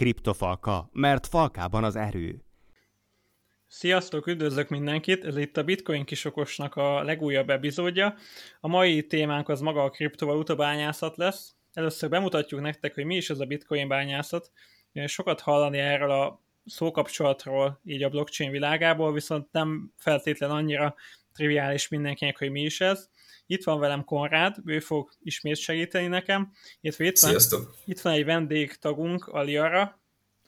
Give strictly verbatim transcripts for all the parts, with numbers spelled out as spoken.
Kriptofalka, mert falkában az erő. Sziasztok, üdvözlök mindenkit! Ez itt a Bitcoin kisokosnak a legújabb epizódja. A mai témánk az maga a kriptovaluta bányászat lesz. Először bemutatjuk nektek, hogy mi is ez a Bitcoin bányászat. Sokat hallani erről a szókapcsolatról, így a blockchain világából, viszont nem feltétlen annyira triviális mindenkinek, hogy mi is ez. Itt van velem Konrád, ő fog ismét segíteni nekem. Itt van, Sziasztok! Itt van egy vendégtagunk, a Liara.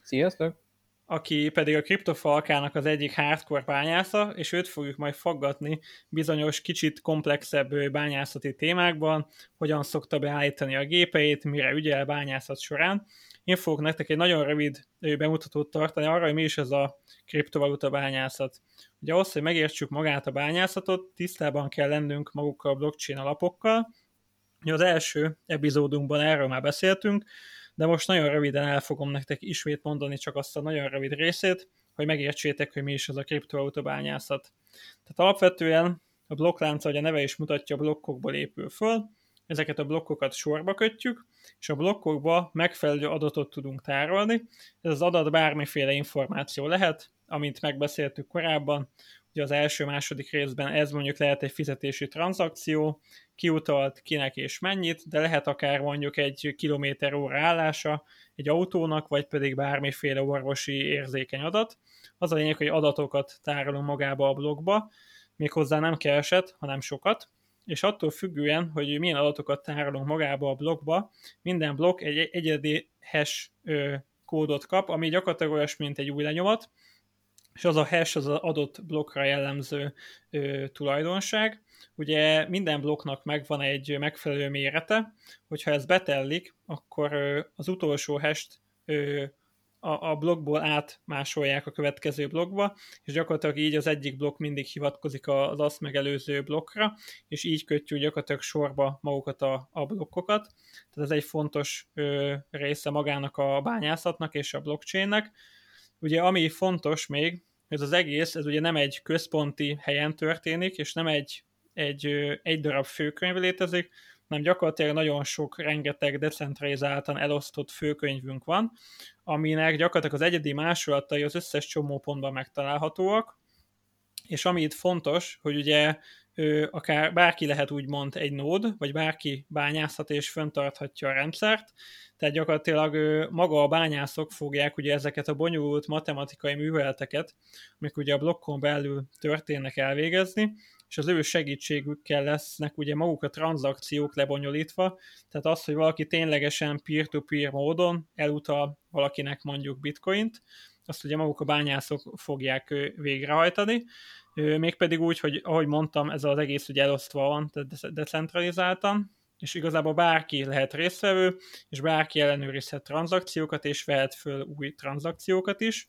Sziasztok! Aki pedig a kriptofalkának az egyik hardcore bányásza, és őt fogjuk majd faggatni bizonyos kicsit komplexebb bányászati témákban, hogyan szokta beállítani a gépeit, mire ügyel bányászat során. Én fogok nektek egy nagyon rövid bemutatót tartani arra, hogy mi is ez a kriptovaluta bányászat. Ugye ahhoz, hogy megértsük magát a bányászatot, tisztában kell lennünk magukkal a blockchain alapokkal. Az első epizódunkban erről már beszéltünk, de most nagyon röviden el fogom nektek ismét mondani csak azt a nagyon rövid részét, hogy megértsétek, hogy mi is az a kriptovaluta bányászat. Tehát alapvetően a blokklánc, ahogy a neve is mutatja, blokkokból épül föl, ezeket a blokkokat sorba kötjük, és a blokkokba megfelelő adatot tudunk tárolni. Ez az adat bármiféle információ lehet, amint megbeszéltük korábban, hogy az első-második részben ez mondjuk lehet egy fizetési tranzakció, kiutalt kinek és mennyit, de lehet akár mondjuk egy kilométer óra állása egy autónak, vagy pedig bármiféle orvosi érzékeny adat. Az a lényeg, hogy adatokat tárolunk magába a blokkba, méghozzá nem keveset, hanem sokat, és attól függően, hogy milyen adatokat tárolunk magába a blokkba, minden blokk egy egyedi hash kódot kap, ami gyakorlatilag olyas, mint egy új lenyomat, és az a hash az adott blokkra jellemző ö, tulajdonság. Ugye minden blokknak megvan egy megfelelő mérete, hogyha ez betellik, akkor ö, az utolsó hash-t ö, a, a blokkból átmásolják a következő blokkba, és gyakorlatilag így az egyik blokk mindig hivatkozik az azt megelőző blokkra, és így kötjük gyakorlatilag sorba magukat a, a blokkokat. Tehát ez egy fontos ö, része magának a bányászatnak és a blockchainnek. Ugye ami fontos még, ez az egész, ez ugye nem egy központi helyen történik, és nem egy, egy, egy darab főkönyv létezik, hanem gyakorlatilag nagyon sok, rengeteg decentralizáltan elosztott főkönyvünk van, aminek gyakorlatilag az egyedi másolatai az összes csomópontban megtalálhatóak, és ami itt fontos, hogy ugye akár bárki lehet úgymond egy nód, vagy bárki bányászhat és fenntarthatja a rendszert, tehát gyakorlatilag maga a bányászok fogják ugye ezeket a bonyolult matematikai műveleteket, amik ugye a blokkon belül történnek, elvégezni, és az ő segítségükkel lesznek ugye maguk a tranzakciók lebonyolítva, tehát az, hogy valaki ténylegesen peer-to-peer módon elutal valakinek mondjuk bitcoint, azt ugye maguk a bányászok fogják végrehajtani, mégpedig úgy, hogy ahogy mondtam, ez az egész ugye elosztva van, tehát decentralizáltan, és igazából bárki lehet résztvevő, és bárki ellenőrizhet tranzakciókat, és vehet föl új tranzakciókat is.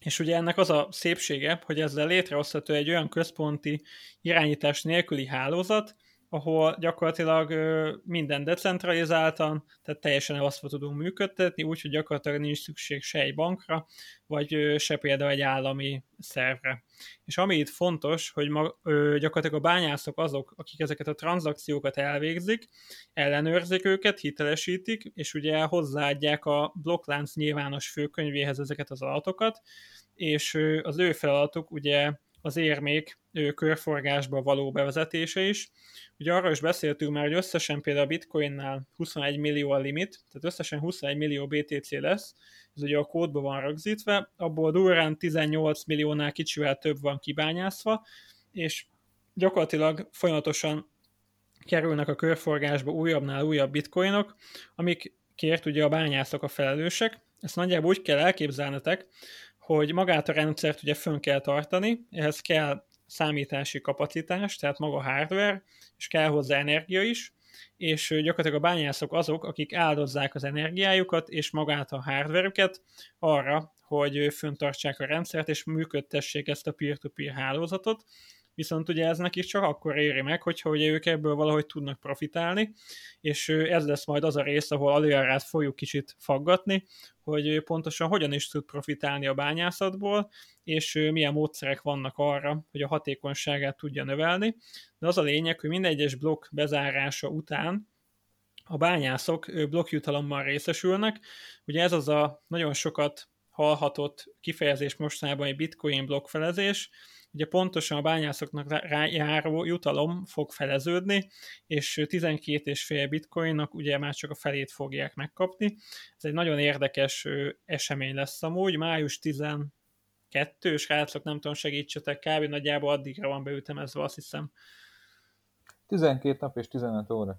És ugye ennek az a szépsége, hogy ezzel létrehozható egy olyan központi irányítás nélküli hálózat, ahol gyakorlatilag minden decentralizáltan, tehát teljesen elosztva tudunk működtetni, úgyhogy gyakorlatilag nincs szükség se egy bankra, vagy se például egy állami szervre. És ami itt fontos, hogy ma, ö, gyakorlatilag a bányászok azok, akik ezeket a tranzakciókat elvégzik, ellenőrzik őket, hitelesítik, és ugye hozzáadják a blokklánc nyilvános főkönyvéhez ezeket az adatokat, és az ő feladatuk ugye az érmék ő, körforgásba való bevezetése is. Ugye arra is beszéltünk már, hogy összesen például a Bitcoinnál huszonegy millió a limit, tehát összesen huszonegy millió bé té cé lesz, ez ugye a kódban van rögzítve, abból durrán tizennyolc milliónál kicsivel több van kibányászva, és gyakorlatilag folyamatosan kerülnek a körforgásba újabbnál újabb bitcoinok, amikért ugye a bányászok a felelősek. Ezt nagyjából úgy kell elképzelnetek, hogy magát a rendszert ugye fönn kell tartani, ehhez kell számítási kapacitás, tehát maga hardware, és kell hozzá energia is, és gyakorlatilag a bányászok azok, akik áldozzák az energiájukat és magát a hardware-üket arra, hogy fönntartsák a rendszert, és működtessék ezt a peer-to-peer hálózatot, viszont ugye ez nekik csak akkor éri meg, hogyha ugye ők ebből valahogy tudnak profitálni, és ez lesz majd az a rész, ahol aluljárat fogjuk kicsit faggatni, hogy pontosan hogyan is tud profitálni a bányászatból, és milyen módszerek vannak arra, hogy a hatékonyságát tudja növelni. De az a lényeg, hogy minden egyes blokk bezárása után a bányászok blokkjutalommal részesülnek. Ugye ez az a nagyon sokat hallhatott kifejezés mostanában, egy bitcoin blokkfelezés. Ugye pontosan a bányászoknak rá járó jutalom fog feleződni, és tizenkét egész öt bitcoinnak ugye már csak a felét fogják megkapni. Ez egy nagyon érdekes esemény lesz amúgy, május tizenkettő, srácok, nem tudom, segítsetek, kb. Nagyjából addigra van beütemezve, azt hiszem. tizenkét nap és tizenöt óra.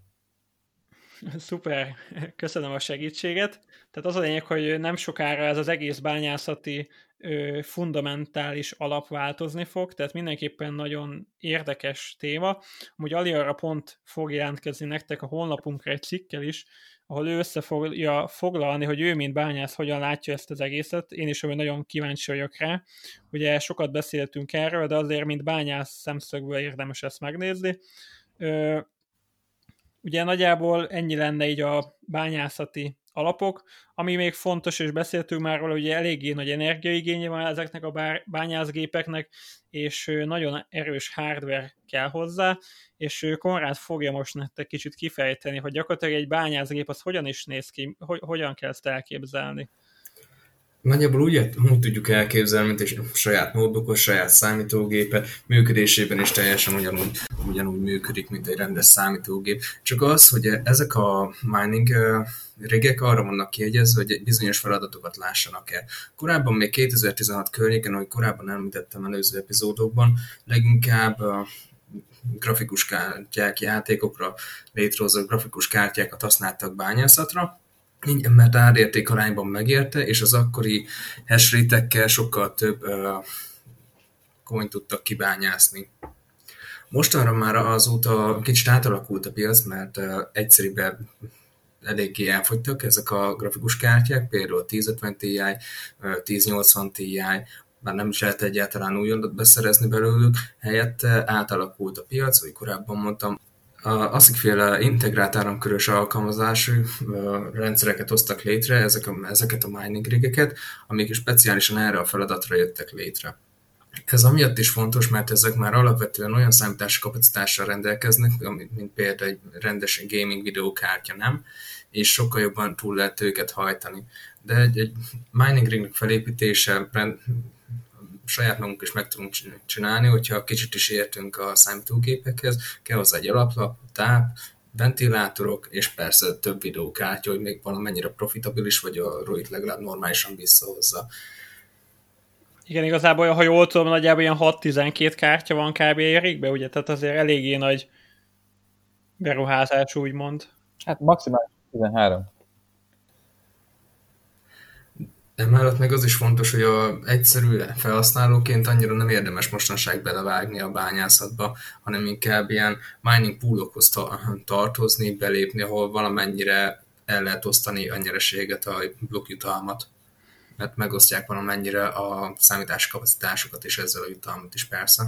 Szuper, köszönöm a segítséget. Tehát az a lényeg, hogy nem sokára ez az egész bányászati ö, fundamentális alap változni fog, tehát mindenképpen nagyon érdekes téma. Amúgy Aliara pont fog jelentkezni nektek a honlapunkra egy cikkel is, ahol ő össze fogja foglalni, hogy ő mint bányász hogyan látja ezt az egészet. Én is amúgy nagyon kíváncsi vagyok rá. Ugye sokat beszéltünk erről, de azért mint bányász szemszögből érdemes ezt megnézni. Ö, Ugye nagyjából ennyi lenne így a bányászati alapok, ami még fontos, és beszéltünk már róla, ugye eléggé nagy energiaigénye van ezeknek a bányászgépeknek, és nagyon erős hardware kell hozzá, és Konrád fogja most nektek kicsit kifejteni, hogy gyakorlatilag egy bányászgép az hogyan is néz ki, hogy hogyan kell ezt elképzelni. Nagyjából úgy, úgy tudjuk elképzelni, mint és saját notebookos, saját számítógépe, működésében is teljesen ugyanúgy, ugyanúgy működik, mint egy rendes számítógép. Csak az, hogy ezek a mining rigek arra vannak kiegyezve, hogy bizonyos feladatokat lássanak el. Korábban még kétezer-tizenhat környéken, ahogy korábban említettem előző epizódokban, leginkább grafikus kártyák, játékokra létrehozott grafikus kártyákat használtak bányászatra, igen, mert árérték arányban megérte, és az akkori hash rate-ekkel sokkal több uh, coin tudtak kibányászni. Mostanra már azóta kicsit átalakult a piac, mert uh, egyszerűen eléggé elfogytak ezek a grafikus kártyák, például ezerötven Ti, ezernyolcvan Ti, már nem is lehet egyáltalán újonat beszerezni belőlük, helyette átalakult a piac, ahogy korábban mondtam. A ASIC-féle integrált áramkörös alkalmazású rendszereket hoztak létre, ezek a, ezeket a mining rigeket, amik speciálisan erre a feladatra jöttek létre. Ez amiatt is fontos, mert ezek már alapvetően olyan számítási kapacitással rendelkeznek, mint például egy rendes gaming videókártya, nem? És sokkal jobban túl lehet őket hajtani. De egy, egy mining rignek felépítése rend, saját magunk is meg tudunk csinálni, hogyha kicsit is értünk a számítógépekhez, kell hozzá egy alaplap, táp, ventilátorok, és persze több videókártya, hogy még valamennyire profitabilis, vagy a ró-t legalább normálisan visszahozza. Igen, igazából, ha jól tudom, nagyjából ilyen hat-tizenkét kártya van kb. Érikbe, ugye? Tehát azért eléggé nagy beruházás, úgymond. Hát maximális tizenhárom. Emellett meg az is fontos, hogy a egyszerű felhasználóként annyira nem érdemes mostanság belevágni a bányászatba, hanem inkább ilyen mining poolokhoz tartozni, belépni, ahol valamennyire el lehet osztani a nyereséget, a blokkjutalmat, mert megosztják valamennyire a számítási kapacitásokat, és ezzel a jutalmat is persze.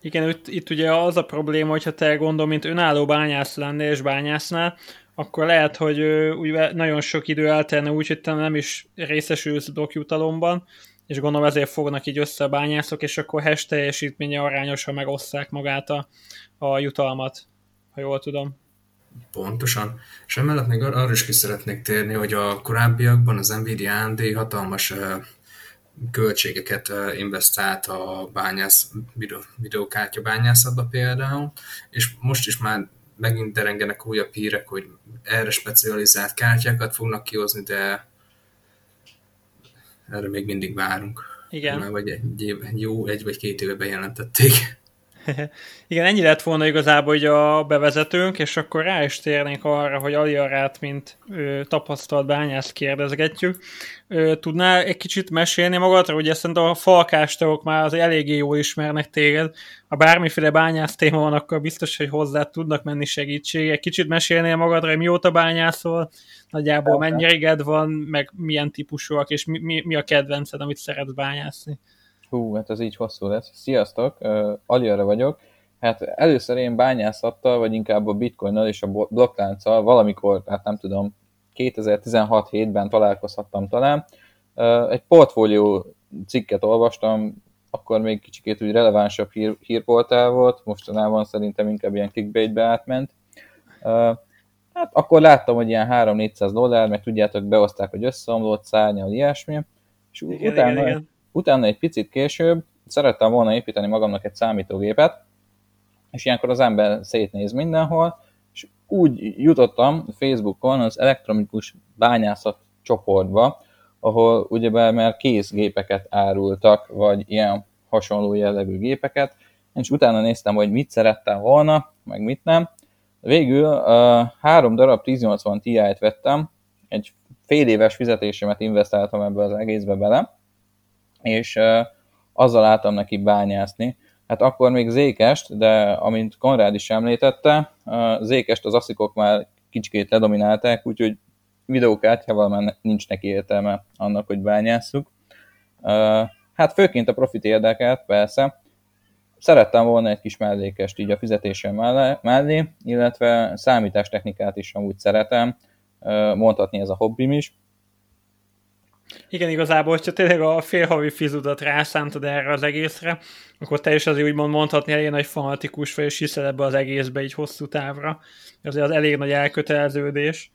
Igen, itt, itt ugye az a probléma, hogyha te gondolom, mint önálló bányász lennél és bányásznál, akkor lehet, hogy ő, nagyon sok idő eltelne úgy, hogy te nem is részesülsz blokkjutalomban, és gondolom ezért fognak így össze a bányászok, és akkor hash teljesítménye arányosan megosszák magát a, a jutalmat, ha jól tudom. Pontosan. És emellett még ar- arra is ki szeretnék térni, hogy a korábbiakban az NVIDIA á em dé hatalmas uh, költségeket uh, investált a bányász, videó- videókártya bányászatba például, és most is már megint derengenek újabb hírek, hogy erre specializált kártyákat fognak kihozni, de erre még mindig várunk. Igen. Már vagy egy év, jó, egy vagy két éve bejelentették. Igen, ennyi lett volna igazából ugye a bevezetőnk, és akkor rá is térnénk arra, hogy Aliarát, mint ö, tapasztalt bányászt kérdezgetjük. Ö, tudnál egy kicsit mesélni magadra, ugye szerintem a falkástagok már az eléggé jól ismernek téged. Ha bármiféle bányász téma van, akkor biztos, hogy hozzá tudnak menni segítségek. Kicsit mesélnél magadra, hogy mióta bányászol, nagyjából okay. Mennyi riged van, meg milyen típusúak, és mi, mi, mi a kedvenced, amit szeretsz bányászni? Hú, hát ez így hosszú lesz. Sziasztok, uh, Aliara vagyok. Hát először én bányászattal, vagy inkább a bitcoinnal és a blokklánccal valamikor, hát nem tudom, kétezer-tizenhat-hétben találkozhattam talán. Uh, egy portfólió cikket olvastam, akkor még kicsikét úgy relevánsabb hír, hírportál volt, mostanában szerintem inkább ilyen clickbaitbe átment. Uh, Hát akkor láttam, hogy ilyen három-négyszáz dollár, meg tudjátok, beoszták, hogy összeomlott szárnya, vagy ilyesmi, és igen, utána, igen, igen. utána egy picit később szerettem volna építeni magamnak egy számítógépet, és ilyenkor az ember szétnéz mindenhol, és úgy jutottam Facebookon az elektronikus bányászat csoportba, ahol ugyebár már készgépeket árultak, vagy ilyen hasonló jellegű gépeket, és utána néztem, hogy mit szerettem volna, meg mit nem. Végül uh, három darab ezernyolcvan Ti-t vettem, egy fél éves fizetésemet investáltam ebbe az egészbe bele, és uh, azzal álltam neki bányászni. Hát akkor még zékest, de amint Konrád is említette, uh, zékest az aszikok már kicsikét ledominálták, úgyhogy videókártyával már nincs neki értelme annak, hogy bányásszuk. Uh, hát főként a profit érdekelt, persze. Szerettem volna egy kis mellékest így a fizetésem mellé, illetve számítástechnikát is amúgy szeretem, mondhatni ez a hobbim is. Igen, igazából, hogyha tényleg a félhavi fizudat rászámtad erre az egészre, akkor te is azért úgymond mondhatni, hogy ilyen nagy fanatikus vagy, és hiszel ebbe az egészbe így hosszú távra. Azért az elég nagy elköteleződés.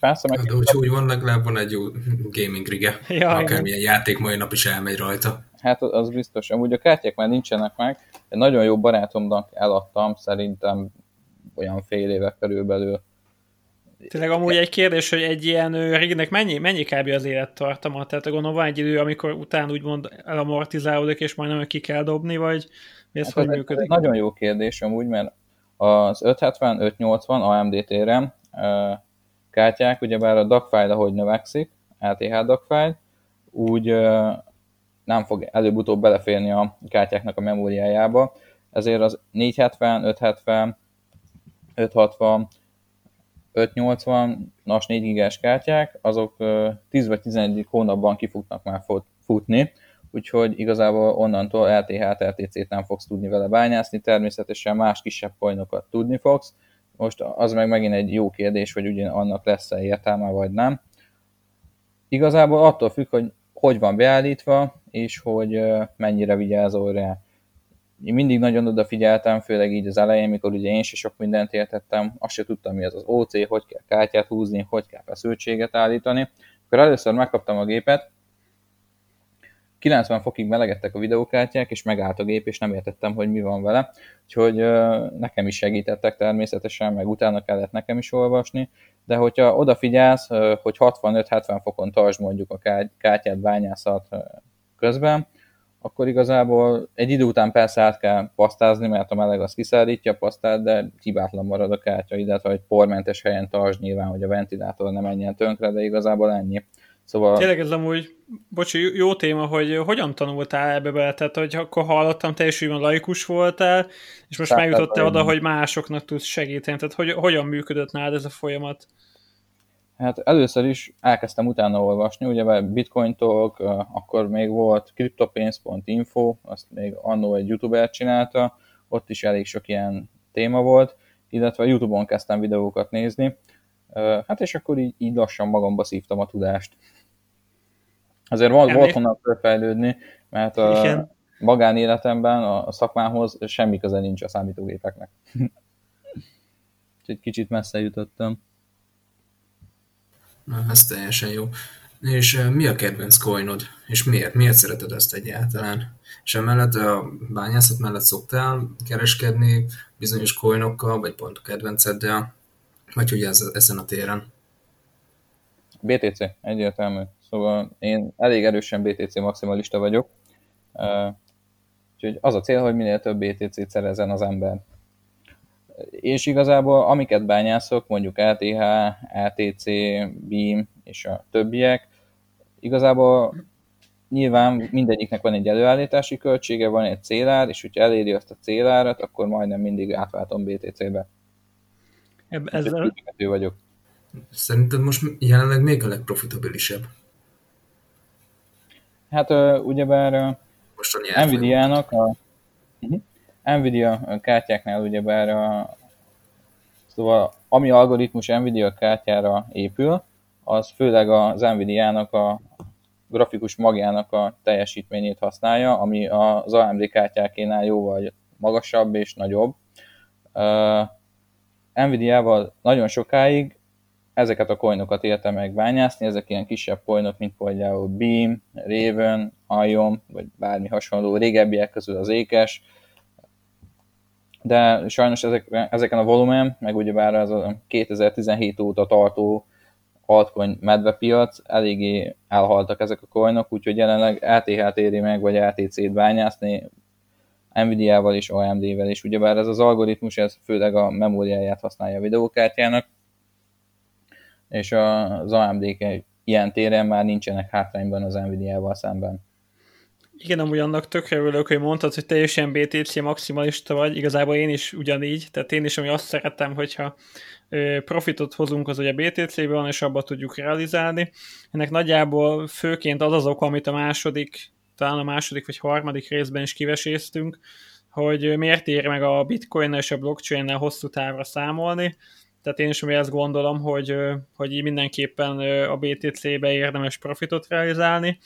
Persze, meg... De hogyha úgy vannak, legalább van egy jó gaming rige, ja, akármilyen játék mai nap is elmegy rajta. Hát az biztos. Amúgy a kártyák már nincsenek meg. Egy nagyon jó barátomnak eladtam, szerintem olyan fél éve körülbelül. Tényleg amúgy egy kérdés, hogy egy ilyen rignek mennyi, mennyi kb. Az élettartama? Tehát gondolom van egy idő, amikor utána úgymond elamortizálódik, és majdnem ki kell dobni, vagy ez hát hogy ez működik? Ez nagyon jó kérdés amúgy, mert az ötszázhetven ötszáznyolcvan á em dé téren kártyák, ugyebár a dagfájl ahogy növekszik, á té há dagfájl, úgy nem fog előbb-utóbb beleférni a kártyáknak a memóriájába, ezért az négyszázhetven, ötszázhetven, ötszázhatvan, ötszáznyolcvan, nas négy gigás kártyák, azok tíz vagy tizenegy hónapban ki fognak már futni, úgyhogy igazából onnantól el té há-t, el té cé-t nem fogsz tudni vele bányászni, természetesen más kisebb coinokat tudni fogsz. Most az meg megint egy jó kérdés, hogy ugyan annak lesz-e értelme, vagy nem. Igazából attól függ, hogy hogy van beállítva, és hogy mennyire vigyázol rá. Én mindig nagyon odafigyeltem, főleg így az elején, mikor ugye én se sok mindent értettem, azt se tudtam, mi az az ó cé, hogy kell kártyát húzni, hogy kell feszültséget állítani. Akkor először megkaptam a gépet, kilencven fokig melegettek a videókártyák, és megállt a gép, és nem értettem, hogy mi van vele. Úgyhogy nekem is segítettek természetesen, meg utána kellett nekem is olvasni, de hogyha odafigyelsz, hogy hatvanöt-hetven fokon tartsd mondjuk a kártyát bányászat közben, akkor igazából egy idő után persze át kell pasztázni, mert a meleg az kiszárítja a pasztát, de hibátlan marad a kártya, illetve egy pormentes helyen tartsd nyilván, hogy a ventilátor ne menjen tönkre, de igazából ennyi. Szóval... Tényleg ez amúgy, bocsi, jó téma, hogy hogyan tanultál ebbe bele, tehát hogy akkor hallottam, te is úgymond laikus voltál, és most megjutottál oda, hogy másoknak tudsz segíteni, tehát hogy, hogyan működött nálad ez a folyamat? Hát először is elkezdtem utána olvasni, ugye Bitcoin Talk, akkor még volt kriptopénz pont info, azt még annó egy youtuber csinálta, ott is elég sok ilyen téma volt, illetve YouTube-on kezdtem videókat nézni, hát és akkor így, így lassan magamba szívtam a tudást. Azért volt, volt honnan felfejlődni, mert a magánéletemben, a szakmához semmi köze nincs a számítógépeknek. Úgyhogy kicsit messze jutottam. Na, ez teljesen jó. És mi a kedvenc coinod? És miért? Miért szereted ezt egyáltalán? És emellett a bányászat mellett szoktál kereskedni bizonyos coinokkal, vagy pont a kedvenceddel? Vagy ugye ez, ezen a téren? bé té cé, egyértelmű. Szóval én elég erősen bé té cé maximalista vagyok. Úgyhogy az a cél, hogy minél több bé té cét szerezzen az ember. És igazából amiket bányászok, mondjuk el té há, el té cé, bé í em és a többiek, igazából nyilván mindegyiknek van egy előállítási költsége, van egy célár, és hogyha eléri azt a célárat, akkor majdnem mindig átváltom bé té cébe. Ezzel... vagyok. Szerinted most jelenleg még a legprofitabilisebb? Hát ugyebár NVIDIA-nak a NVIDIA kártyáknál ugyebár a, szóval ami algoritmus NVIDIA kártyára épül, az főleg az NVIDIA-nak a grafikus magjának a teljesítményét használja, ami az á em dé kártyákénál jóval magasabb és nagyobb. NVIDIA-val nagyon sokáig ezeket a coinokat érte meg bányászni, ezek ilyen kisebb coinok, mint például Beam, Raven, Ion, vagy bármi hasonló, régebbiek közül az ékes, de sajnos ezek, ezeken a volumen, meg ugyebár az a kétezer-tizenhét óta tartó altcoin medvepiac, eléggé elhaltak ezek a coinok, úgyhogy jelenleg á té há-t éri meg, vagy á té cé-t bányászni, NVIDIA-val és á em dé-vel is, ugyebár ez az algoritmus, ez főleg a memóriáját használja a videókártyának, és az á em dé-k ilyen téren már nincsenek hátrányban az NVIDIA-val szemben. Igen, amúgy annak tökre örülök, hogy mondtad, hogy teljesen bé té cé maximalista vagy, igazából én is ugyanígy, tehát én is, ami azt szeretem, hogyha profitot hozunk, az ugye bé té cé-ben van, és abba tudjuk realizálni. Ennek nagyjából főként az az oka, amit a második, talán a második vagy harmadik részben is kiveséztünk, hogy miért ér meg a bitcoinnel és a blockchainnel hosszú távra számolni. Tehát én is ugye ezt gondolom, hogy, hogy mindenképpen a bé té cé-be érdemes profitot realizálni,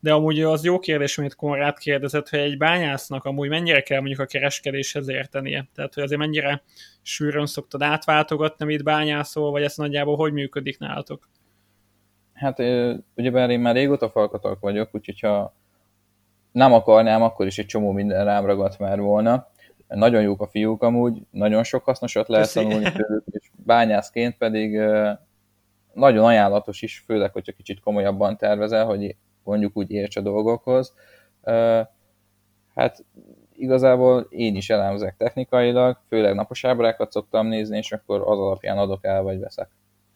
de amúgy az jó kérdés, amit Konrád kérdezett, hogy egy bányásznak amúgy mennyire kell mondjuk a kereskedéshez értenie? Tehát, hogy azért mennyire sűrűn szoktad átváltogatni, amit bányászol, vagy ez nagyjából hogy működik nálatok? Hát ugyebár én már régóta falkatalk vagyok, úgyhogy ha nem akarnám, akkor is egy csomó minden rám ragadt már volna. Nagyon jók a fiúk amúgy, nagyon sok hasznosat lehet tanulni tőlük, és bányászként pedig nagyon ajánlatos is, főleg, hogyha kicsit komolyabban tervezel, hogy mondjuk úgy érts a dolgokhoz. Hát igazából én is elemzek technikailag, főleg napos ábrákat szoktam nézni, és akkor az alapján adok el, vagy veszek.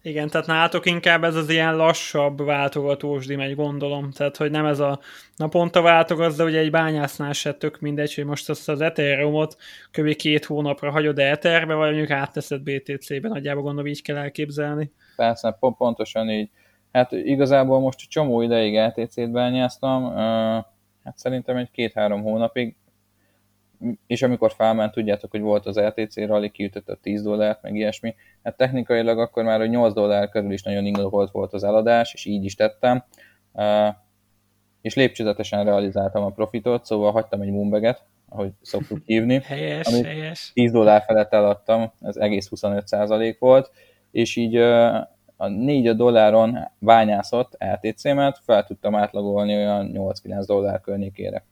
Igen, tehát nálatok inkább ez az ilyen lassabb váltogatósdi megy, gondolom. Tehát, hogy nem ez a naponta váltogatsz, de ugye egy bányásznál se tök mindegy, hogy most azt az Ethereumot kb. Két hónapra hagyod-e Etherbe, vagy mondjuk átteszed bé té cé-ben, nagyjából gondolom így kell elképzelni. Persze, pontosan így. Hát igazából most egy csomó ideig á té cé-t bányáztam, hát szerintem egy két-három hónapig, és amikor felment, tudjátok, hogy volt az er té cé rally, kiütött a tíz dollárt, meg ilyesmi, hát technikailag akkor már, hogy nyolc dollár körül is nagyon indokolt volt az eladás, és így is tettem, és lépcsőzetesen realizáltam a profitot, szóval hagytam egy moonbaget, ahogy szoktuk hívni, helyes, amit helyes. tíz dollár felett eladtam, ez egész huszonöt százalék volt, és így a négy dolláron bányászott er té cé-met fel tudtam átlagolni olyan nyolc-kilenc dollár környékére.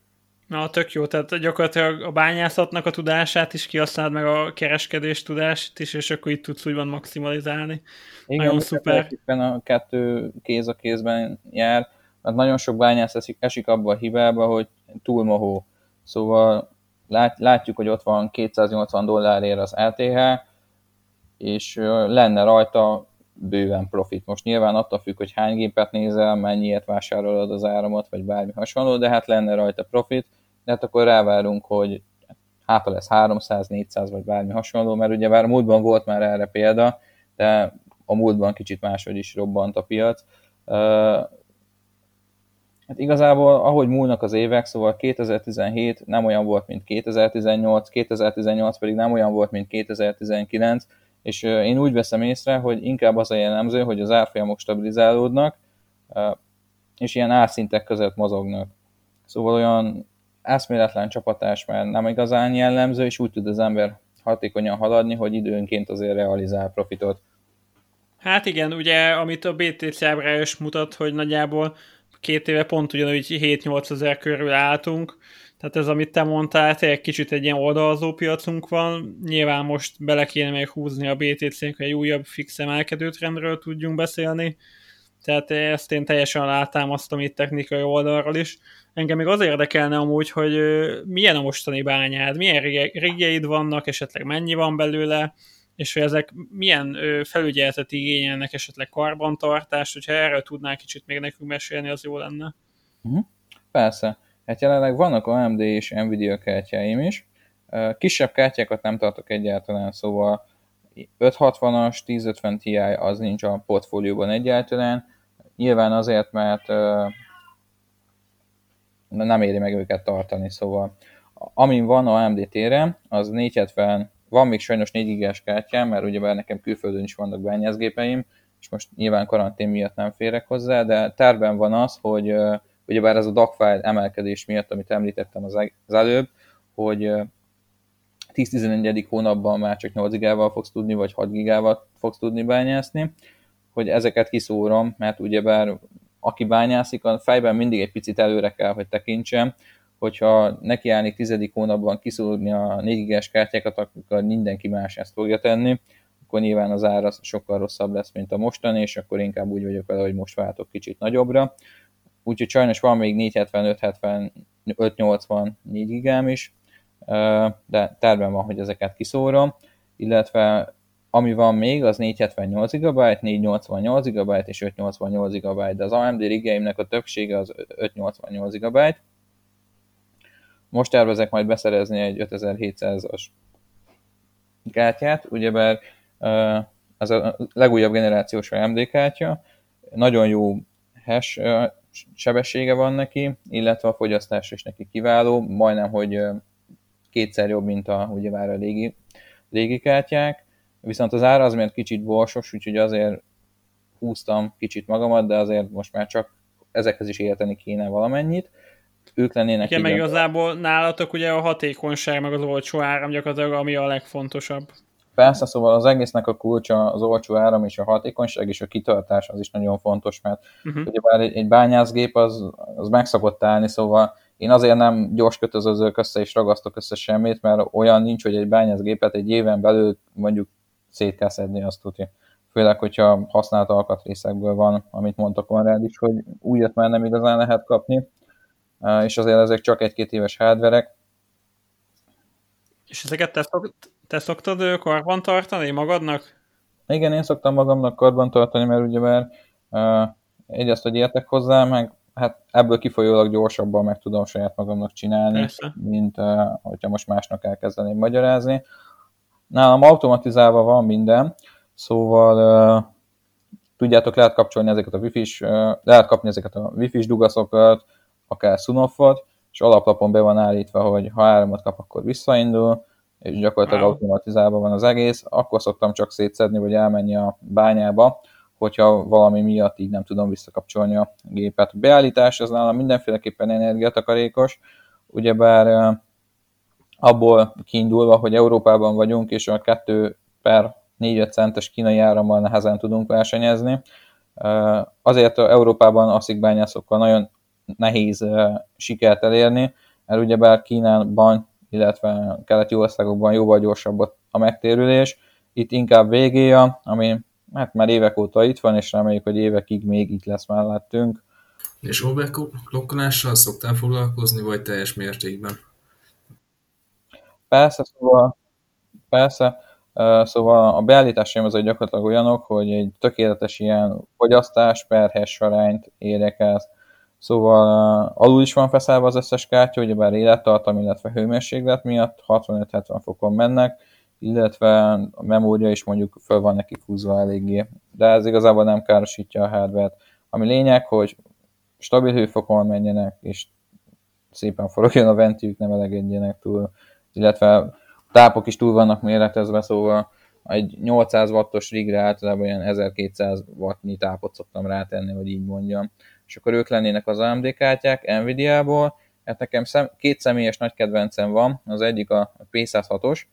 Na, tök jó, tehát gyakorlatilag a bányászatnak a tudását is kihasználod, meg a kereskedés tudást is, és akkor itt tudsz úgymond maximalizálni. Igen, nagyon szuper. Igen, a kettő kéz a kézben jár, mert nagyon sok bányász esik, esik abba a hibába, hogy túl mohó. Szóval lát, látjuk, hogy ott van kétszáznyolcvan dollárért az er té há, és lenne rajta bőven profit. Most nyilván attól függ, hogy hány gépet nézel, mennyiért vásárolod az áramot, vagy bármi hasonló, de hát lenne rajta profit. De hát akkor rávárunk, hogy hát lesz háromszáz, négyszáz vagy bármi hasonló, mert ugye bár múltban volt már erre példa, de a múltban kicsit máshogy is robbant a piac. Hát igazából ahogy múlnak az évek, szóval kétezer-tizenhét nem olyan volt, mint kétezer-tizennyolc, kétezer-tizennyolc pedig nem olyan volt, mint kétezer-tizenkilenc, és én úgy veszem észre, hogy inkább az a jellemző, hogy az árfolyamok stabilizálódnak, és ilyen árszintek között mozognak. Szóval olyan eszméletlen csapatás már nem igazán jellemző, és úgy tud az ember hatékonyan haladni, hogy időnként azért realizál profitot. Hát igen, ugye, amit a bé té cé ábrája is mutat, hogy nagyjából két éve pont ugyanúgy hét-nyolc ezer körül álltunk, tehát ez, amit te mondtál, tényleg kicsit egy ilyen oldalazó piacunk van, nyilván most bele kéne még húzni a bé té cé-nek, hogy egy újabb fix emelkedő trendről tudjunk beszélni, tehát ezt én teljesen alátámasztom itt technikai oldalról is. Engem még az érdekelne amúgy, hogy milyen a mostani bányád, milyen rigjeid vannak, esetleg mennyi van belőle, és hogy ezek milyen felügyeletet igényelnek, esetleg karbantartást, hogyha erről tudnál kicsit még nekünk mesélni, az jó lenne. Persze. Hát jelenleg vannak á em dé és NVIDIA kártyáim is. Kisebb kártyákat nem tartok egyáltalán, szóval ötszázhatvanas, ezerötven Ti az nincs a portfólióban egyáltalán. Nyilván azért, mert nem éri meg őket tartani, szóval. Amin van a á em dé téren, az négyszázhetven, van még sajnos négy gigás kártyám, mert ugyebár nekem külföldön is vannak bányászgépeim, és most nyilván karantén miatt nem férek hozzá, de terben van az, hogy ugyebár ez a dagfile emelkedés miatt, amit említettem az előbb, hogy tíz-tizenegyedik hónapban már csak nyolc gigával fogsz tudni, vagy hat gigával fogsz tudni bányászni, hogy ezeket kiszúrom, mert ugyebár aki bányászik, a fejben mindig egy picit előre kell, hogy tekintsem, hogyha nekiállnék tizedik hónapban kiszúrni a négy gigás kártyákat, akkor mindenki más ezt fogja tenni, akkor nyilván az ára sokkal rosszabb lesz, mint a mostani, és akkor inkább úgy vagyok vele, hogy most váltok kicsit nagyobbra. Úgyhogy sajnos van még négyszázhetven, ötszázhetven, ötszáznyolcvannégy gigám is, de tervem van, hogy ezeket kiszórom, illetve ami van még, az négyszázhetvennyolc gigabyte, négyszáznyolcvannyolc gigabyte és ötszáznyolcvannyolc gigabyte, de az á em dé riggeimnek a többsége az ötszáznyolcvannyolc gigabyte. Most tervezek majd beszerezni egy ötezer-hétszázas kártyát, ugyebár az a legújabb generációs á em dé kártya, nagyon jó hash sebessége van neki, illetve a fogyasztás is neki kiváló, majdnem, hogy kétszer jobb, mint a, ugyebár a régi, régi kártyák, viszont az ára az miért kicsit borsos, úgyhogy azért húztam kicsit magamat, de azért most már csak ezekhez is érteni kéne valamennyit. Ők lennének... Igen, meg igazából nálatok ugye a hatékonyság, meg az olcsó áram gyakorlatilag, ami a legfontosabb. Persze, szóval az egésznek a kulcsa az olcsó áram és a hatékonyság és a kitartás, az is nagyon fontos, mert uh-huh. ugyebár egy, egy bányászgép az, az meg szokott állni, szóval én azért nem gyors kötözözök össze és ragasztok össze semmit, mert olyan nincs, hogy egy bányászgépet egy éven belül mondjuk szét kell szedni, azt tudja. Főleg, hogyha használt alkatrészekből van, amit mondta Konrád is, hogy újat már nem igazán lehet kapni, és azért ezek csak egy-két éves hardverek. És ezeket te, szok, te szoktad karban tartani magadnak? Igen, én szoktam magamnak karban tartani, mert ugyebár egyrészt, hogy értek hozzá, meg hát ebből kifolyólag gyorsabban meg tudom saját magamnak csinálni, persze, mint hogyha most másnak elkezdeném magyarázni. Nálam automatizálva van minden, szóval uh, tudjátok, lehet kapcsolni ezeket a wifi-s, uh, lehet kapni ezeket a wifi-s dugaszokat, akár Sunofot, és alaplapon be van állítva, hogy ha áramot kap, akkor visszaindul, és gyakorlatilag wow. automatizálva van az egész. Akkor szoktam csak szétszedni, vagy elmenni a bányába, hogyha valami miatt így nem tudom visszakapcsolni a gépet. A beállítás az nálam mindenféleképpen energiatakarékos, ugyebár uh, abból kiindulva, hogy Európában vagyunk, és a kettő per négy-öt centes kínai árammal nehezen tudunk versenyezni. Azért Európában aszikbányászokkal nagyon nehéz sikert elérni, mert ugyebár Kínában, illetve keleti országokban jóval gyorsabb a megtérülés. Itt inkább vé gé á, ami hát már évek óta itt van, és reméljük, hogy évekig még itt lesz mellettünk. És overclockolással szoktál foglalkozni, vagy teljes mértékben? Persze, szóval, persze, szóval a beállításaim azok gyakorlatilag olyanok, hogy egy tökéletes ilyen fogyasztás per hash arányt érek el. Szóval alul is van feszállva az összes kártya, ugyebár élettartam, illetve hőmérséklet miatt hatvanöt-hetven fokon mennek, illetve a memória is mondjuk föl van nekik húzva eléggé. De ez igazából nem károsítja a hardware-t. Ami lényeg, hogy stabil hőfokon menjenek, és szépen forogjon a ventjük, nem elegedjenek túl, illetve a tápok is túl vannak méretezve, szóval egy nyolcszáz wattos rigre általában olyan ezerkétszáz wattnyi tápot szoktam rátenni, hogy így mondjam. És akkor ők lennének az á em dé kártyák NVIDIA-ból, hát nekem szem, két személyes nagy kedvencem van, az egyik a pé százhatos,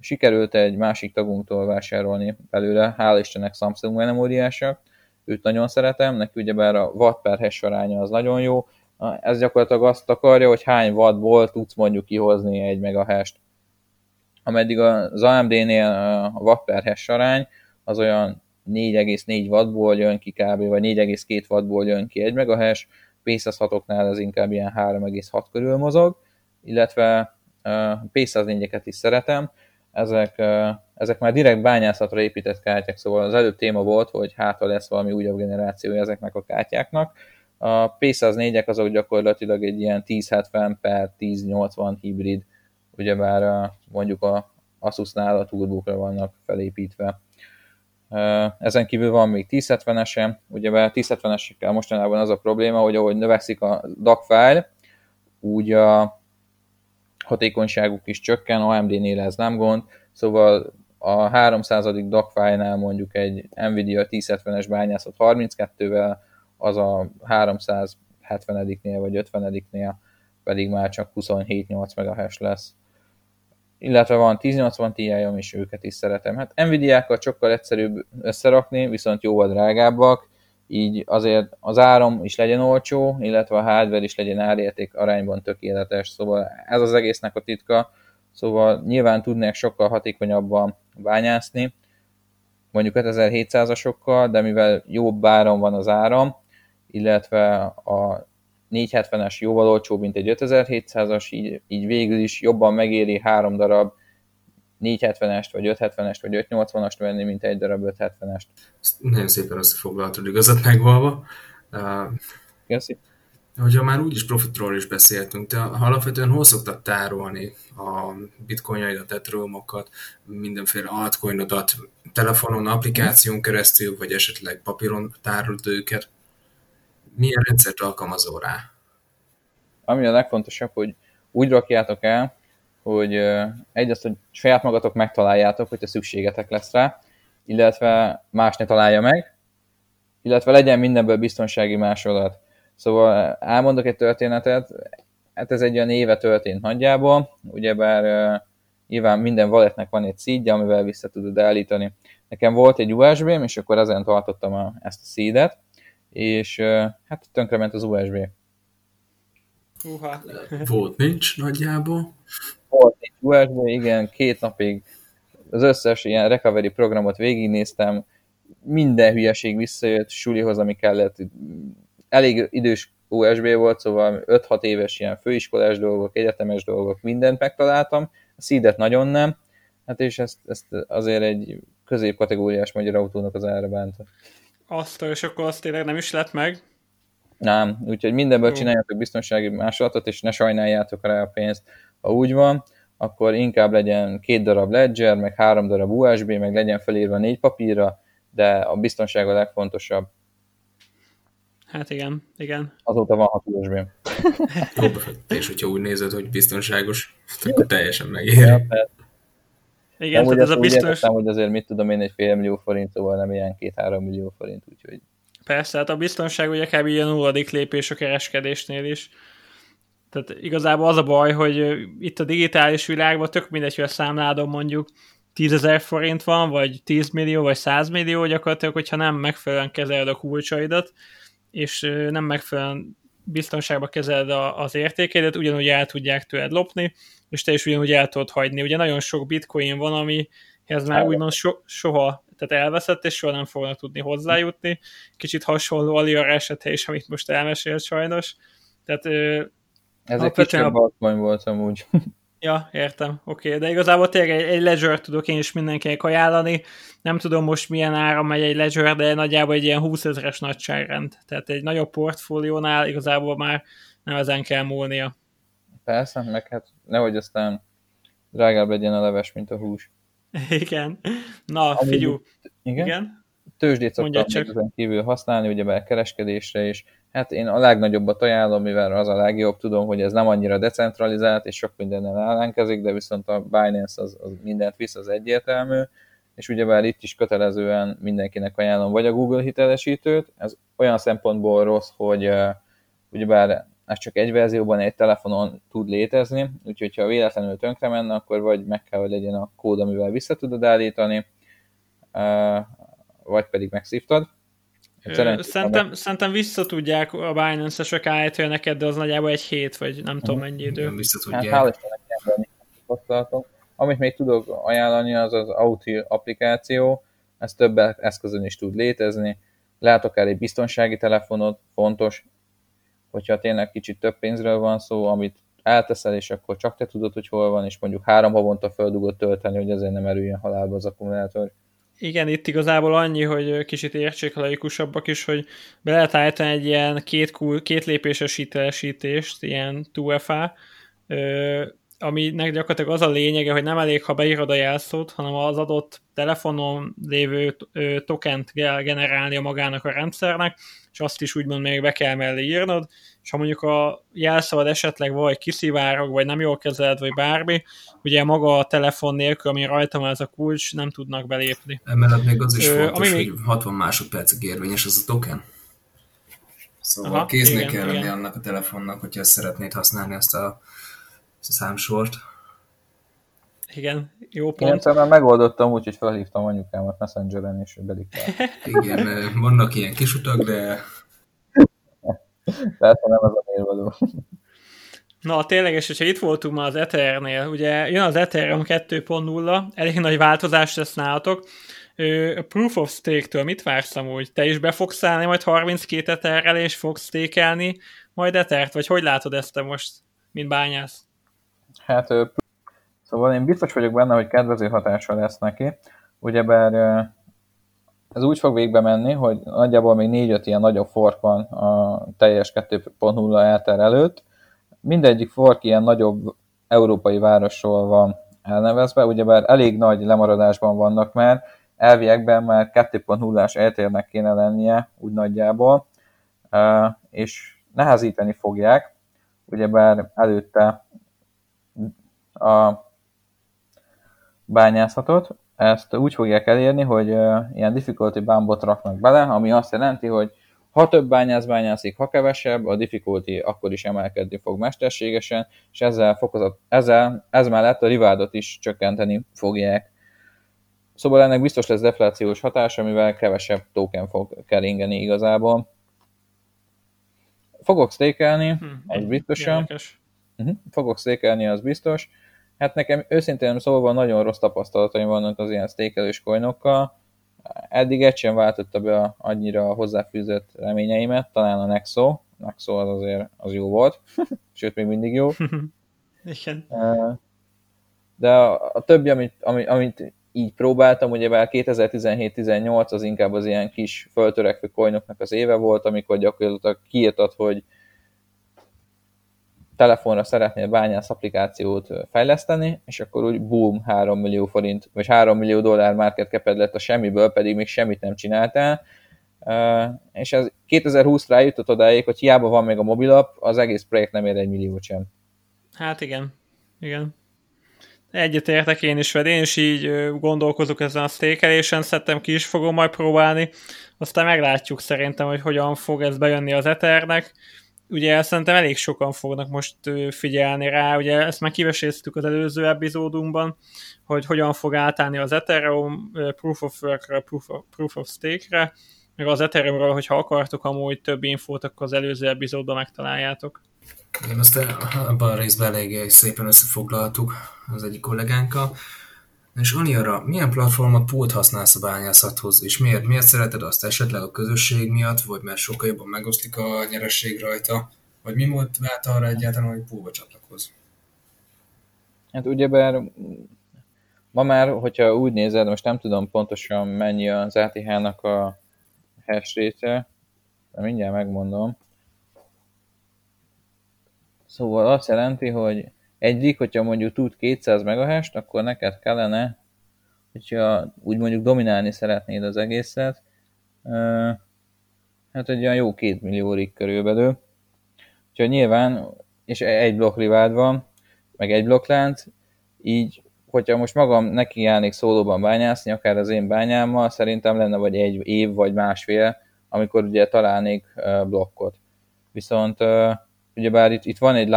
sikerült egy másik tagunktól vásárolni belőle, hál' Istennek Samsung memóriásak, őt nagyon szeretem, neki ugyebár a watt per hash aránya az nagyon jó. Ez gyakorlatilag azt akarja, hogy hány wattból tudsz mondjuk kihozni egy megahest. Ameddig az á em dé-nél a watt per hash arány az olyan négy egész négy wattból jön ki kb. Vagy négy egész két wattból jön ki egy megahash, pé százhatoknál ez inkább ilyen három egész hat körül mozog, illetve pé száznégyeket is szeretem. Ezek, ezek már direkt bányászatra épített kártyák, szóval az előbb téma volt, hogy hátra lesz valami újabb generációja ezeknek a kártyáknak. A pé száznégyek azok gyakorlatilag egy ilyen ezerhetven per ezernyolcvan hibrid, ugyebár mondjuk a Asusnál a turbókra vannak felépítve. Ezen kívül van még ezerhetvenesem, ugyebár ezerhetvenesekkel mostanában az a probléma, hogy ahogy növekszik a dé á cé fájl, úgy a hatékonyságuk is csökken, á em dé-nél ez nem gond, szóval a háromszázadik dé á cé fájlnál mondjuk egy NVIDIA ezerhetvenes bányászat harminckettővel, az a háromszázhetvennél vagy ötvennél pedig már csak huszonhét-nyolc megahash lesz. illetve van ezernyolcvan Ti-jem, és őket is szeretem. Hát NVIDIA-kkal sokkal egyszerűbb összerakni, viszont jóval drágábbak, így azért az áram is legyen olcsó, illetve a hardware is legyen árérték arányban tökéletes, szóval ez az egésznek a titka, szóval nyilván tudnék sokkal hatékonyabban bányászni, mondjuk ötezer-hétszázasokkal, de mivel jobb áram van az áram, illetve a négyszázhetvenes jóval olcsóbb, mint egy ötezer-hétszázas, így, így végül is jobban megéri három darab négyszázhetvenest, vagy ötszázhetvenest, vagy ötszáznyolcvanast venni, mint egy darab ötszázhetvenest. Nagyon szépen összefoglaltad, igazat megvalva. Köszi. Hogyha már úgyis profitról is beszéltünk, te alapvetően hol szoktad tárolni a bitcoinjaidat, ethereumokat, mindenféle altcoinodat, telefonon, applikáción keresztül, vagy esetleg papíron tárolod őket? Milyen rendszert alkalmazol rá? Ami a legfontosabb, hogy úgy rakjátok el, hogy egyrészt, hogy saját magatok megtaláljátok, hogyha szükségetek lesz rá, illetve más ne találja meg, illetve legyen mindenből biztonsági másolat. Szóval elmondok egy történetet, hát ez egy olyan éve történt nagyjából, ugyebár nyilván minden walletnek van egy seedje, amivel vissza tudod állítani. Nekem volt egy u es bé-m, és akkor ezen tartottam a, ezt a seedet, és hát tönkrement az u es bé. Uha. Volt nincs nagyjából. Volt egy u es bé, igen, két napig az összes ilyen recovery programot végignéztem, minden hülyeség visszajött sulihoz, ami kellett. Elég idős u es bé volt, szóval öt-hat éves ilyen főiskolás dolgok, egyetemes dolgok, mindent megtaláltam. A seedet nagyon nem, hát és ezt, ezt azért egy középkategóriás magyar autónak az ára bánta. Azt, és akkor azt tényleg nem is lett meg? Nem, úgyhogy mindenből csináljátok biztonsági másolatot, és ne sajnáljátok rá a pénzt. Ha úgy van, akkor inkább legyen két darab Ledger, meg három darab u es bé, meg legyen felírva négy papírra, de a biztonság a legfontosabb. Hát igen, igen. Azóta van hat u es bé. És hogyha úgy nézed, hogy biztonságos, akkor teljesen megér. Ja, igen, tehát ez a biztos... Úgy értettem, hogy azért mit tudom én, egy fél millió forint, szóval nem ilyen két-három millió forint, úgyhogy... Persze, hát a biztonság ugye kb. Ilyen nulladik lépés a kereskedésnél is. Tehát igazából az a baj, hogy itt a digitális világban tök mindegy, hogy a számládon mondjuk tízezer forint van, vagy tíz millió, vagy száz millió gyakorlatilag, hogyha nem megfelelően kezeled a kulcsaidat, és nem megfelelően biztonságban kezeled az értékedet, ugyanúgy el tudják tőled lopni, és te is ugyanúgy el tudod hagyni. Ugye nagyon sok bitcoin van, amihez már úgymond so- soha tehát elveszett, és soha nem fognak tudni hozzájutni. Kicsit hasonló a Liara esete is, amit most elmesélt sajnos. Tehát, ez egy kicsit balkony volt amúgy. Ja, értem, oké, okay. De igazából tényleg egy, egy Ledger tudok én is mindenkinek ajánlani. Nem tudom most milyen ára megy egy Ledger, de nagyjából egy ilyen húszezeres nagyságrend. Tehát egy nagyobb portfóliónál igazából már nem ezen kell múlnia. Persze, meg hát nehogy aztán drágább legyen a leves, mint a hús. Igen. Na, figyú. Igen? Igen? Tőzsdét szoktam csak ezen kívül használni, ugyebár kereskedésre is. Hát én a legnagyobbat ajánlom, mivel az a legjobb, tudom, hogy ez nem annyira decentralizált, és sok mindennel ellenkezik, de viszont a Binance az, az mindent visz, az egyértelmű, és ugyebár itt is kötelezően mindenkinek ajánlom, vagy a Google hitelesítőt, ez olyan szempontból rossz, hogy uh, ugyebár ez csak egy verzióban, egy telefonon tud létezni, úgyhogy ha véletlenül tönkre menne, akkor vagy meg kell, hogy legyen a kód, amivel vissza tudod állítani, vagy pedig megszívtad. Szerintem, szerintem vissza tudják a Binance-esek állítani neked, de az nagyjából egy hét, vagy nem uh-huh. tudom mennyi idő. Nem vissza tudják. Hát hálásnak. Amit még tudok ajánlani, az az Auti applikáció, ez több eszközön is tud létezni, lehet akár egy biztonsági telefonod, fontos, hogyha tényleg kicsit több pénzről van szó, amit elteszel, és akkor csak te tudod, hogy hol van, és mondjuk három havonta földugod tölteni, hogy azért nem erüljön halálba az akkumulátor. Igen, itt igazából annyi, hogy kicsit értsék a laikusabbak is, hogy be lehet állítani egy ilyen két, két lépéses hitelesítést, ilyen kettő ef á, aminek gyakorlatilag az a lényege, hogy nem elég, ha beírod a jelszót, hanem az adott telefonon lévő tokent kell generálnia magának a rendszernek, és azt is úgymond még be kell mellé írnod, és ha mondjuk a jelszavad esetleg vagy kiszivárog, vagy nem jól kezeled, vagy bármi, ugye maga a telefon nélkül, ami rajta van ez a kulcs, nem tudnak belépni. Emellett még az is Ö, fontos, hogy még... hatvan másodpercig érvényes az a token. Szóval aha, kéznél igen, kell lenni annak a telefonnak, hogyha szeretnéd használni ezt a számsort. Igen, jó pont. Én már megoldottam úgy, hogy felhívtam anyukámat Messengeren, és beliktált. Igen, vannak ilyen kis utak, de... Tehát nem az a mérvadó. Na, tényleg, és hogyha itt voltunk már az Ethernél, ugye jön az Ethereum kettő pont nulla, elég nagy változást lesz nálatok. A Proof of Stake-től mit vársz amúgy? Te is be fogsz állni majd harminckét Etherrel, és fogsz stékelni majd Ethert? Vagy hogy látod ezt te most, mint bányász? Hát, szóval én biztos vagyok benne, hogy kedvező hatása lesz neki. Ugyebár ez úgy fog végbe menni, hogy nagyjából még négy-öt ilyen nagyobb fork van a teljes kettő pont nulla Ether előtt. Mindegyik fork ilyen nagyobb európai városról van elnevezve, ugyebár elég nagy lemaradásban vannak már, elviekben már kettő pont nullás eltérnek kéne lennie, úgy nagyjából, és nehezíteni fogják, ugyebár előtte a bányászatot, ezt úgy fogják elérni, hogy ilyen difficulty bumbot raknak bele, ami azt jelenti, hogy ha több bányász bányászik, ha kevesebb, a difficulty akkor is emelkedni fog mesterségesen, és ezzel, fokozat, ezzel ez mellett a rewardot is csökkenteni fogják. Szóval ennek biztos lesz deflációs hatása, amivel kevesebb token fog keringeni igazából. Fogok stékelni, hmm, az biztosan. Uh-huh. Fogok stékelni, az biztos. Hát nekem őszintén szóval nagyon rossz tapasztalataim vannak az ilyen stékelős coinokkal. Eddig egy sem váltotta be annyira hozzáfűzött reményeimet, talán a Nexo. Nexo az azért az jó volt, sőt még mindig jó. Igen. De a, a többi, amit, amit, amit így próbáltam, ugyebár kétezer-tizenhét tizennyolc az inkább az ilyen kis föltörekvő coinoknak az éve volt, amikor gyakorlatilag kiírtad, hogy telefonra szeretnél bányász applikációt fejleszteni, és akkor úgy boom, három millió forint, vagy három millió dollár market caped lett a semmiből, pedig még semmit nem csináltál. És ez kétezer-húszra jutott odáig, hogy hiába van még a mobilap, az egész projekt nem ér egy milliót sem. Hát igen, igen. Egyet értek én is, vagy én is így gondolkozok ezen a stékelésen, szerintem ki is fogom majd próbálni, aztán meglátjuk szerintem, hogy hogyan fog ez bejönni az Ethernek. Ugye szerintem elég sokan fognak most figyelni rá, ugye ezt már kiveséztük az előző epizódunkban, hogy hogyan fog átállni az Ethereum Proof of Work-re, Proof of, proof of Stake-re, meg az Ethereumról, hogyha akartok amúgy több infót, akkor az előző epizódban megtaláljátok. Én azt abban a részben elég szépen összefoglaltuk az egyik kollégánkkal. És Aliara, milyen platformot, pult használsz a bányászathoz, és miért? Miért szereted azt, esetleg a közösség miatt, vagy mert sokkal jobban megoszlik a nyeresség rajta, vagy mi motivált arra egyáltalán, hogy poolba csatlakozz? Hát ugyebár ma már, hogyha úgy nézed, most nem tudom pontosan mennyi az á té há-nak a hash rate, de mindjárt megmondom. Szóval azt jelenti, hogy egyik, hogyha mondjuk tud kétszáz megahash-t, akkor neked kellene, hogyha úgy mondjuk dominálni szeretnéd az egészet, hát egy olyan jó két millió rig körülbelül. Úgyhogy nyilván, és egy blokk rivád van, meg egy blokklánc, így, hogyha most magam nekiállnék szólóban bányászni, akár az én bányámmal, szerintem lenne vagy egy év, vagy másfél, amikor ugye találnék blokkot. Viszont ugyebár itt, itt van egy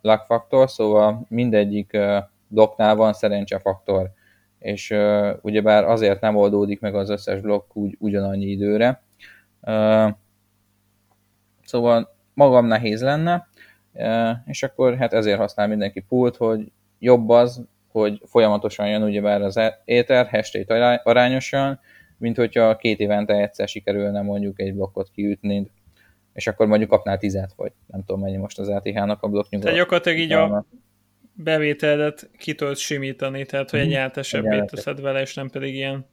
luck faktor, szóval mindegyik uh, blokknál van szerencsefaktor, és uh, ugyebár azért nem oldódik meg az összes blokk úgy, ugyanannyi időre. Uh, szóval magam nehéz lenne, uh, és akkor hát ezért használ mindenki pult, hogy jobb az, hogy folyamatosan jön ugyebár az éter, hashtag arányosan, mint hogyha két évente egyszer sikerülne mondjuk egy blokkot kiütni, és akkor mondjuk kapnál tízet, vagy nem tudom mennyi most az á té há-nak a blokk nyugodt. Tehát gyakorlatilag így a bevételedet ki tudod simítani, tehát hogy egy általásabbét teszed vele, és nem pedig ilyen.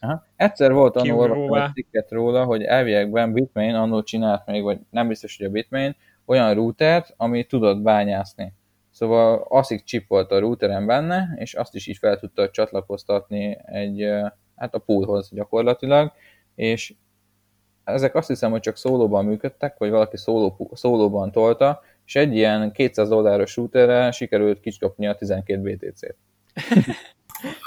Aha. Egyszer volt annól olvastam egy cikket róla, hogy elviekben Bitmain annól csinált még, vagy nem biztos, hogy a Bitmain, olyan routert, ami tudott bányászni. Szóval aszik chip volt a routeren benne, és azt is így fel tudta csatlakoztatni egy, hát a poolhoz gyakorlatilag, és ezek azt hiszem, hogy csak szólóban működtek, vagy valaki szóló, szólóban tolta, és egy ilyen kétszáz dolláros routerre sikerült kicskapni a tizenkét bé té cét.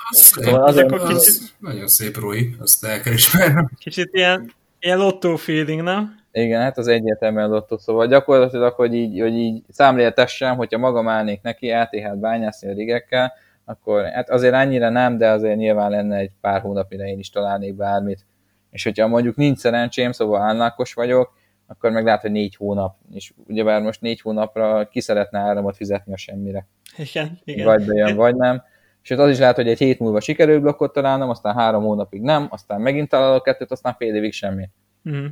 Szóval az az kicsit... Nagyon szép Rui, azt el kell ismernem. Kicsit ilyen, ilyen lottó feeling, nem? Igen, hát az egyértelműen lottó, szóval gyakorlatilag, hogy így, hogy így számléltessem, hogyha magam állnék neki á té há-t bányászni a rigekkel, akkor hát azért annyira nem, de azért nyilván lenne egy pár hónap, mire én is találnék bármit. És hogyha mondjuk nincs szerencsém, szóval állnákos vagyok, akkor meg lehet, hogy négy hónap. És ugyebár most négy hónapra ki szeretne áramot fizetni a semmire. Igen, igen. Vagy bejön, vagy nem. És az is lehet, hogy egy hét múlva sikerül blokkot találnom, aztán három hónapig nem, aztán megint találok kettőt, aztán fél évig semmi. Mm.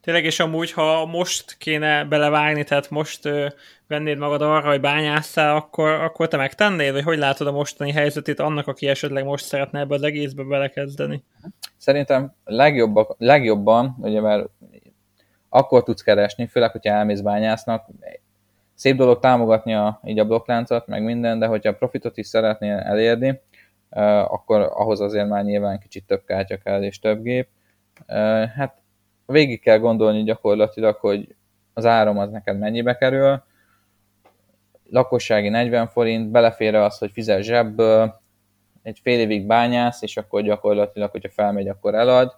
Tényleg, és amúgy, ha most kéne belevágni, tehát most ö, vennéd magad arra, hogy bányásszál, akkor, akkor te megtennéd? Vagy hogy látod a mostani helyzetét annak, aki esetleg most szeretne ebbe az egészbe belekezdeni? Szerintem legjobb, legjobban, ugye már akkor tudsz keresni, főleg, hogyha elmész bányásznak. Szép dolog támogatni a, így a blokkláncot, meg minden, de hogyha profitot is szeretnél elérni, uh, akkor ahhoz azért már nyilván kicsit több kártya kell és több gép. Uh, hát végig kell gondolni gyakorlatilag, hogy az áram az neked mennyibe kerül. Lakossági negyven forint, belefér az, hogy fizes zsebből, egy fél évig bányász, és akkor gyakorlatilag, hogyha felmegy, akkor elad.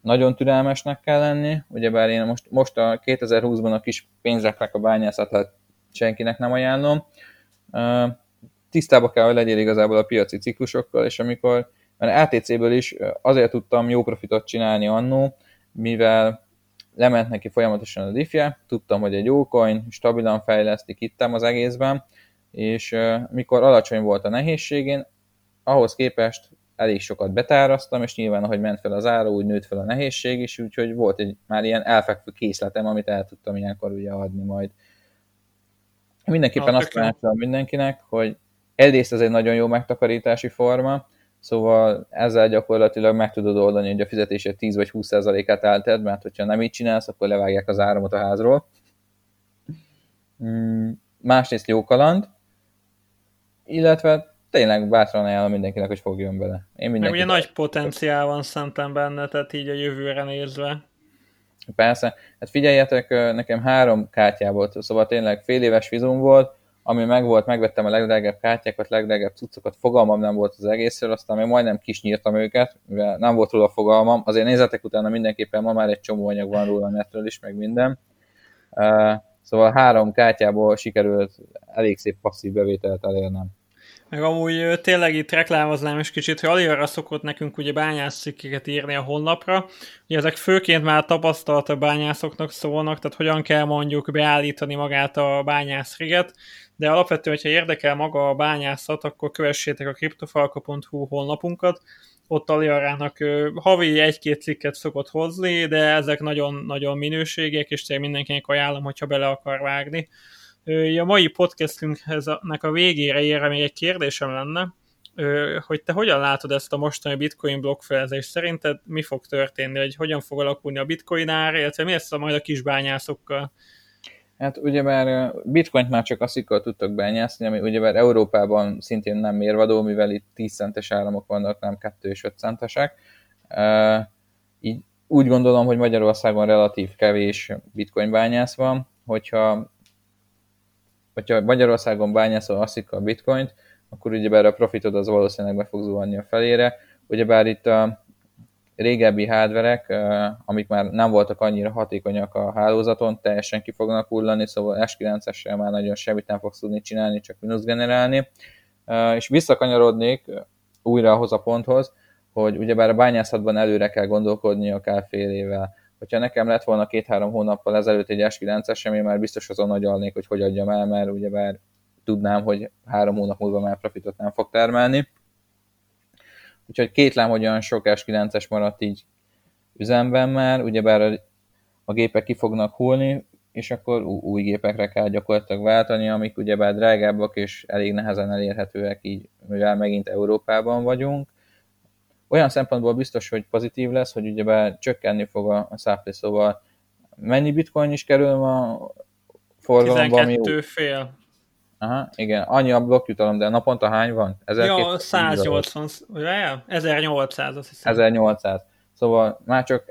Nagyon türelmesnek kell lenni, ugyebár én most, most a kétezer-húszban a kis pénzeknek a bányászatát senkinek nem ajánlom. Tisztába kell, hogy legyél igazából a piaci ciklusokkal, és amikor, mert á té cé-ből is azért tudtam jó profitot csinálni annó, mivel lement neki folyamatosan a diffje, tudtam, hogy egy jó coin, stabilan fejlesztik, hittem az egészben, és mikor alacsony volt a nehézségén, ahhoz képest elég sokat betáraztam, és nyilván, ahogy ment fel az ára, úgy nőtt fel a nehézség is, úgyhogy volt egy már ilyen elfekvő készletem, amit el tudtam ilyenkor ugye adni majd. Mindenképpen ah, azt tanácsolom mindenkinek, hogy egyrészt ez egy nagyon jó megtakarítási forma, szóval ezzel gyakorlatilag meg tudod oldani, hogy a fizetésed tíz vagy húsz százalékát elted, mert hogyha nem így csinálsz, akkor levágják az áramot a házról. Másrészt jó kaland, illetve tényleg bátran ajánlom mindenkinek, hogy fogjon bele. Én mindenki meg ugye nagy potenciál van szerintem benne, tehát így a jövőre nézve. Persze. Hát figyeljetek, nekem három kártyá volt, szóval tényleg fél éves vizum volt, ami megvolt, megvettem a legdrágább kártyákat, legdrágább cuccokat, fogalmam nem volt az egészről, aztán még majdnem kisnyírtam őket, mivel nem volt róla fogalmam. Azért nézzetek utána mindenképpen, ma már egy csomó anyag van róla a netről is, meg minden. Szóval három kártyából sikerült elég szép passzív bevételt elérnem. Meg amúgy tényleg itt reklámoznám is kicsit, hogy a Liara szokott nekünk ugye bányászcikkeket írni a honlapra. Ugye ezek főként már tapasztalt a bányászoknak szólnak, tehát hogyan kell mondjuk beállítani magát a bányászriget, de alapvetően, hogyha érdekel maga a bányászat, akkor kövessétek a kriptofalka pont hu honlapunkat. Ott a Liarának havi egy-két cikket szokott hozni, de ezek nagyon-nagyon minőségek, és tényleg mindenkinek ajánlom, hogyha bele akar vágni. A mai podcastünknek a végére érre még egy kérdésem lenne, hogy te hogyan látod ezt a mostani bitcoin blokkfelezést? Szerinted mi fog történni, hogy hogyan fog alakulni a bitcoin ár, illetve mi lesz a majd a kisbányászokkal? Hát ugyebár bitcoint már csak aszikkal tudtok bányászni, ami ugyebár Európában szintén nem mérvadó, mivel itt tíz centes áramok vannak, nem kettő és öt centesek. Így úgy gondolom, hogy Magyarországon relatív kevés bitcoin bányász van, hogyha hogyha Magyarországon bányászol asszikkal a bitcoint, akkor ugyebár a profitod az valószínűleg be fog zuhanni a felére. Ugyebár itt a régebbi hardverek, amik már nem voltak annyira hatékonyak a hálózaton, teljesen ki fognak hullani, szóval es kilences-sel már nagyon semmit nem fogsz tudni csinálni, csak mínusz generálni. És visszakanyarodnék újra ahhoz a ponthoz, hogy ugyebár a bányászatban előre kell gondolkodni akár fél évvel. Hogyha nekem lett volna két-három hónappal ezelőtt egy es kilences-em, én már biztos azon agyalnék, hogy hogy adjam el, mert ugyebár tudnám, hogy három hónap múlva már profitot nem fog termelni. Úgyhogy kétlem, hogy olyan sok es kilences maradt így üzemben már, ugyebár a, a gépek ki fognak hullni, és akkor ú- új gépekre kell gyakorlatilag váltani, amik ugyebár drágábbak és elég nehezen elérhetőek így, mivel megint Európában vagyunk. Olyan szempontból biztos, hogy pozitív lesz, hogy ugyebár csökkenni fog a szápli, szóval mennyi bitcoin is kerül ma a forgalomban? tizenkettő fél. Aha, igen, annyi a blokkjutalom, de naponta hány van? Ja, száznyolcvan, ugye? ezernyolcszáz, azt hiszem. ezernyolcszáz, szóval már csak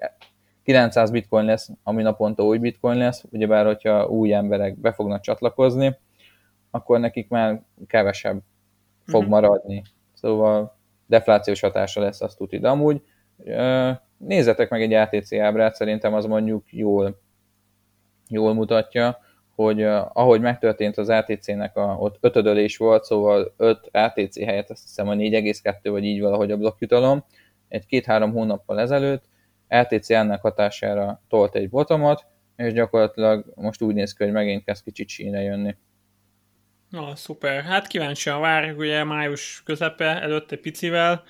kilencszáz bitcoin lesz, ami naponta új bitcoin lesz, ugyebár, hogyha új emberek be fognak csatlakozni, akkor nekik már kevesebb fog uh-huh. maradni, szóval deflációs hatása lesz, azt tudni. De amúgy nézzetek meg egy á té cé ábrát, szerintem az mondjuk jól, jól mutatja, hogy ahogy megtörtént az á té cének, a, ott ötödölés volt, szóval öt á té cé helyett azt hiszem a négy egész kettő vagy így valahogy a blokkjutalom, egy két-három hónappal ezelőtt á té cé ennek hatására tolt egy botomot, és gyakorlatilag most úgy néz ki, hogy megint kezd kicsit sínre jönni. Na, szuper. Hát kíváncsian várjuk, ugye május közepe előtte picivel.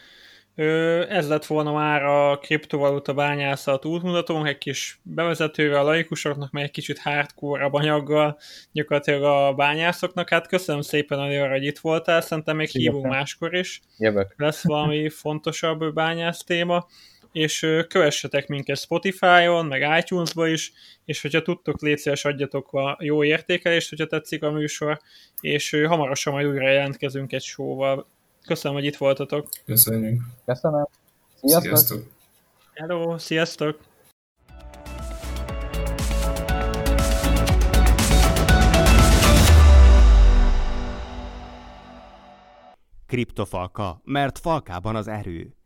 Ez lett volna már a kriptovaluta bányászat útmutatónk, egy kis bevezetővel a laikusoknak, meg egy kicsit hardcore-abb anyaggal gyakorlatilag a bányászoknak. Hát köszönöm szépen, Liara, hogy itt voltál, szerintem még hívunk máskor is. Jövök. Lesz valami fontosabb bányász téma. És kövessetek minket Spotify-on, meg iTunes-ba is, és hogyha tudtok, légy szíves, adjatok a jó értékelést, hogyha tetszik a műsor, és hamarosan majd újra jelentkezünk egy showval. Köszönöm, hogy itt voltatok. Köszönjük. Köszönöm. Sziasztok. Sziasztok. Hello, sziasztok. Kriptofalka, mert falkában az erő.